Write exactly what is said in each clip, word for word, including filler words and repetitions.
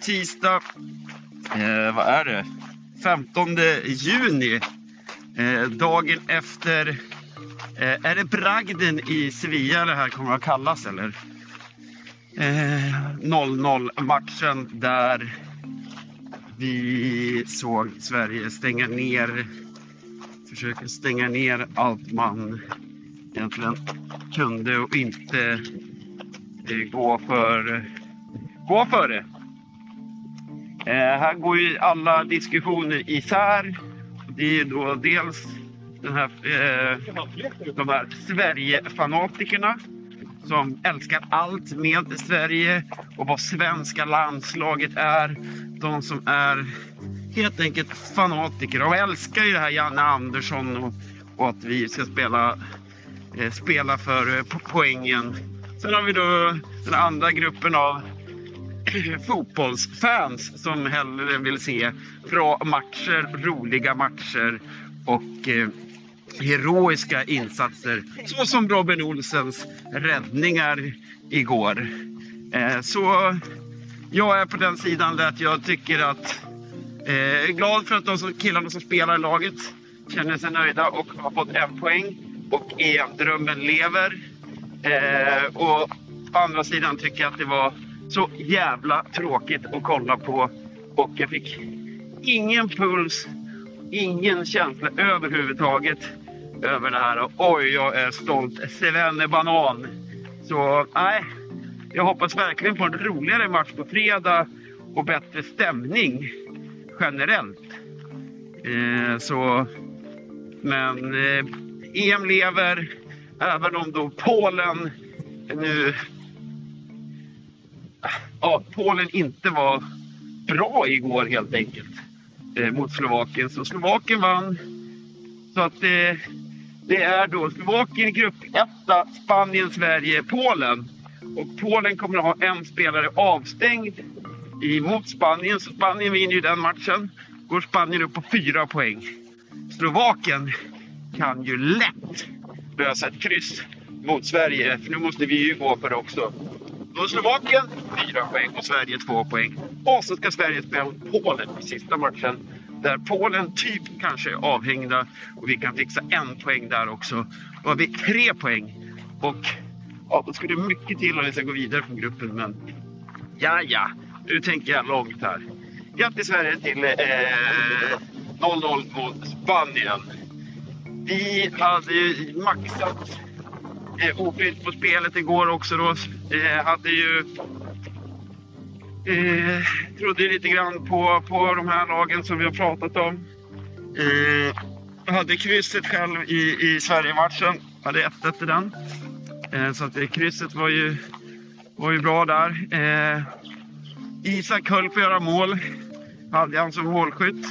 tisdag, eh, vad är det? femtonde juni, eh, dagen efter, eh, är det bragden i Sevilla det här kommer att kallas eller? noll noll matchen där vi såg Sverige stänga ner, försöka stänga ner allt man egentligen kunde och inte gå för gå för det. Eh, här går ju alla diskussioner isär. Det är ju då dels den här, eh, de här Sverige-fanatikerna som älskar allt med Sverige och vad svenska landslaget är. De som är helt enkelt fanatiker och älskar ju det här Janne Andersson och, och att vi ska spela, eh, spela för eh, poängen. Sen har vi då den andra gruppen av fotbollsfans som hellre vill se bra matcher, roliga matcher och eh, heroiska insatser. Så som Robin Olsens räddningar igår. Eh, så jag är på den sidan där att jag tycker att eh, jag är glad för att de som, killarna som spelar i laget känner sig nöjda och har fått en poäng och E M-drömmen lever. Eh, och på andra sidan tycker jag att det var så jävla tråkigt att kolla på och jag fick ingen puls, ingen känsla överhuvudtaget över det här. Och oj, jag är stolt svennebanan. Så nej, jag hoppas verkligen på en roligare match på fredag och bättre stämning generellt. Eh, så, men eh, E M lever, även om då Polen nu... Ja, Polen inte var bra igår helt enkelt eh, mot Slovakien. Så Slovakien vann. Så att eh, det är då Slovakien grupp ett, Spanien, Sverige, Polen. Och Polen kommer att ha en spelare avstängd mot Spanien. Så Spanien vinner ju den matchen. Går Spanien upp på fyra poäng. Slovakien kan ju lätt lösa ett kryss mot Sverige. För nu måste vi ju gå för det också. Då Slovakien fyra poäng och Sverige två poäng. Och så ska Sverige spela mot Polen i sista matchen. Där Polen typ kanske är avhängda. Och vi kan fixa en poäng där också. Då har vi tre poäng. Och ja, då skulle det mycket till om vi ska gå vidare från gruppen. Men ja, ja. Nu tänker jag långt här. Grattis Sverige till eh, noll noll mot Spanien. Vi hade ju maxat... Eh, oflytt på spelet igår också då. Eh, hade ju eh, trodde ju lite grann på, på de här lagen som vi har pratat om. Eh, hade krysset själv i, i Sverige-matchen. Hade ett efter den. Eh, så att det, krysset var ju, var ju bra där. Eh, Isak höll på att göra mål. Hade han som målskytt.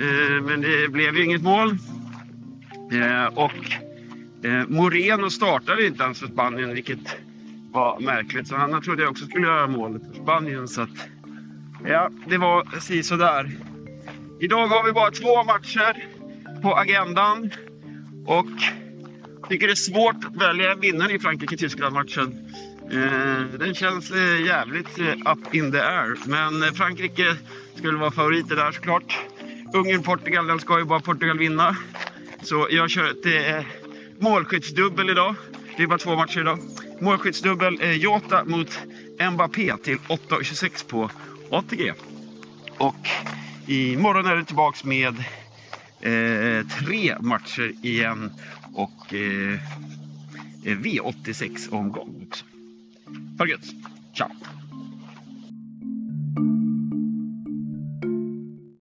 Eh, men det blev ju inget mål. Eh, och Eh, Moreno startade inte ens för Spanien, vilket var märkligt. Så han trodde jag också skulle göra målet för Spanien. Så att, ja, det var precis så där. Idag har vi bara två matcher på agendan. Och jag tycker det är svårt att välja vinnaren i Frankrike-Tyskland-matchen. Eh, den känns eh, jävligt eh, up in the air. Men eh, Frankrike skulle vara favoriter där såklart. Ungern-Portugal, den ska ju bara Portugal vinna. Så jag kör ett... Eh, målskyddsdubbel idag. Det är bara två matcher idag. Målskyddsdubbel eh, Jota mot Mbappé till åtta tjugosex på A T G. Och imorgon är det tillbaks med eh, tre matcher igen. Och eh, V åttiosex omgång också. Ha det gött. Ciao.